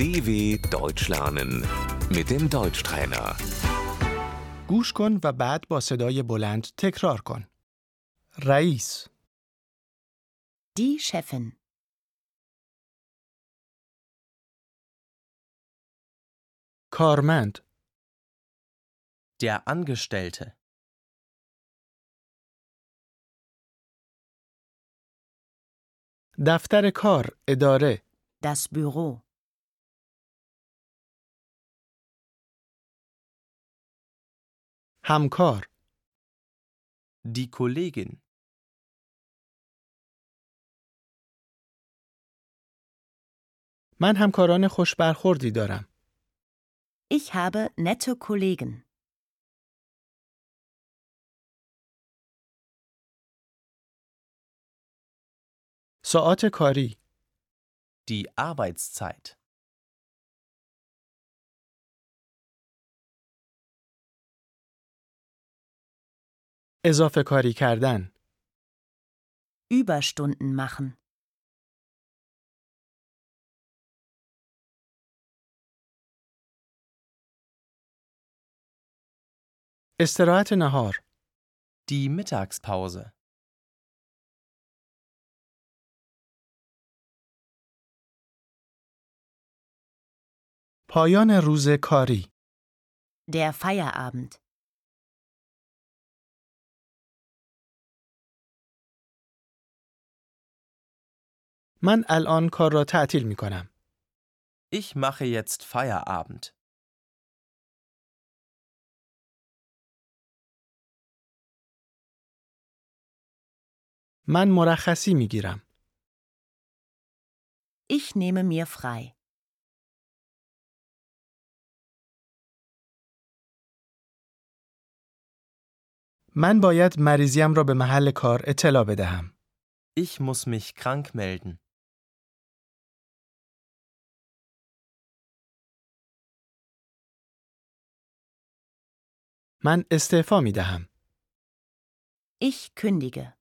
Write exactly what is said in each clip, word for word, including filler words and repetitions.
دی دبلیو Deutsch lernen mit dem Deutschtrainer. گوش کن و بعد با صدای بلند تکرار کن. رئیس. Die Chefin. کارمند. Der Angestellte. دفتر کار، اداره. Das Büro. همکار. Die Kollegin. من همکاران خوش برخوردی دارم. Ich habe nette Kollegen. ساعت کاری. Die Arbeitszeit. اضافه کاری کردن. Überstunden machen. استراحت نهار. Die Mittagspause. پایان روز کاری. Der Feierabend. من الان کار را تعطیل می کنم. Ich mache jetzt Feierabend. من مرخصی می گیرم. Ich nehme mir frei. من باید مریضیم را به محل کار اطلاع بدهم. Ich muss mich krank melden. من استعفا می دهم. Ich kündige.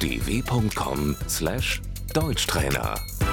دی دبلیو دات کام اسلش Deutschtrainer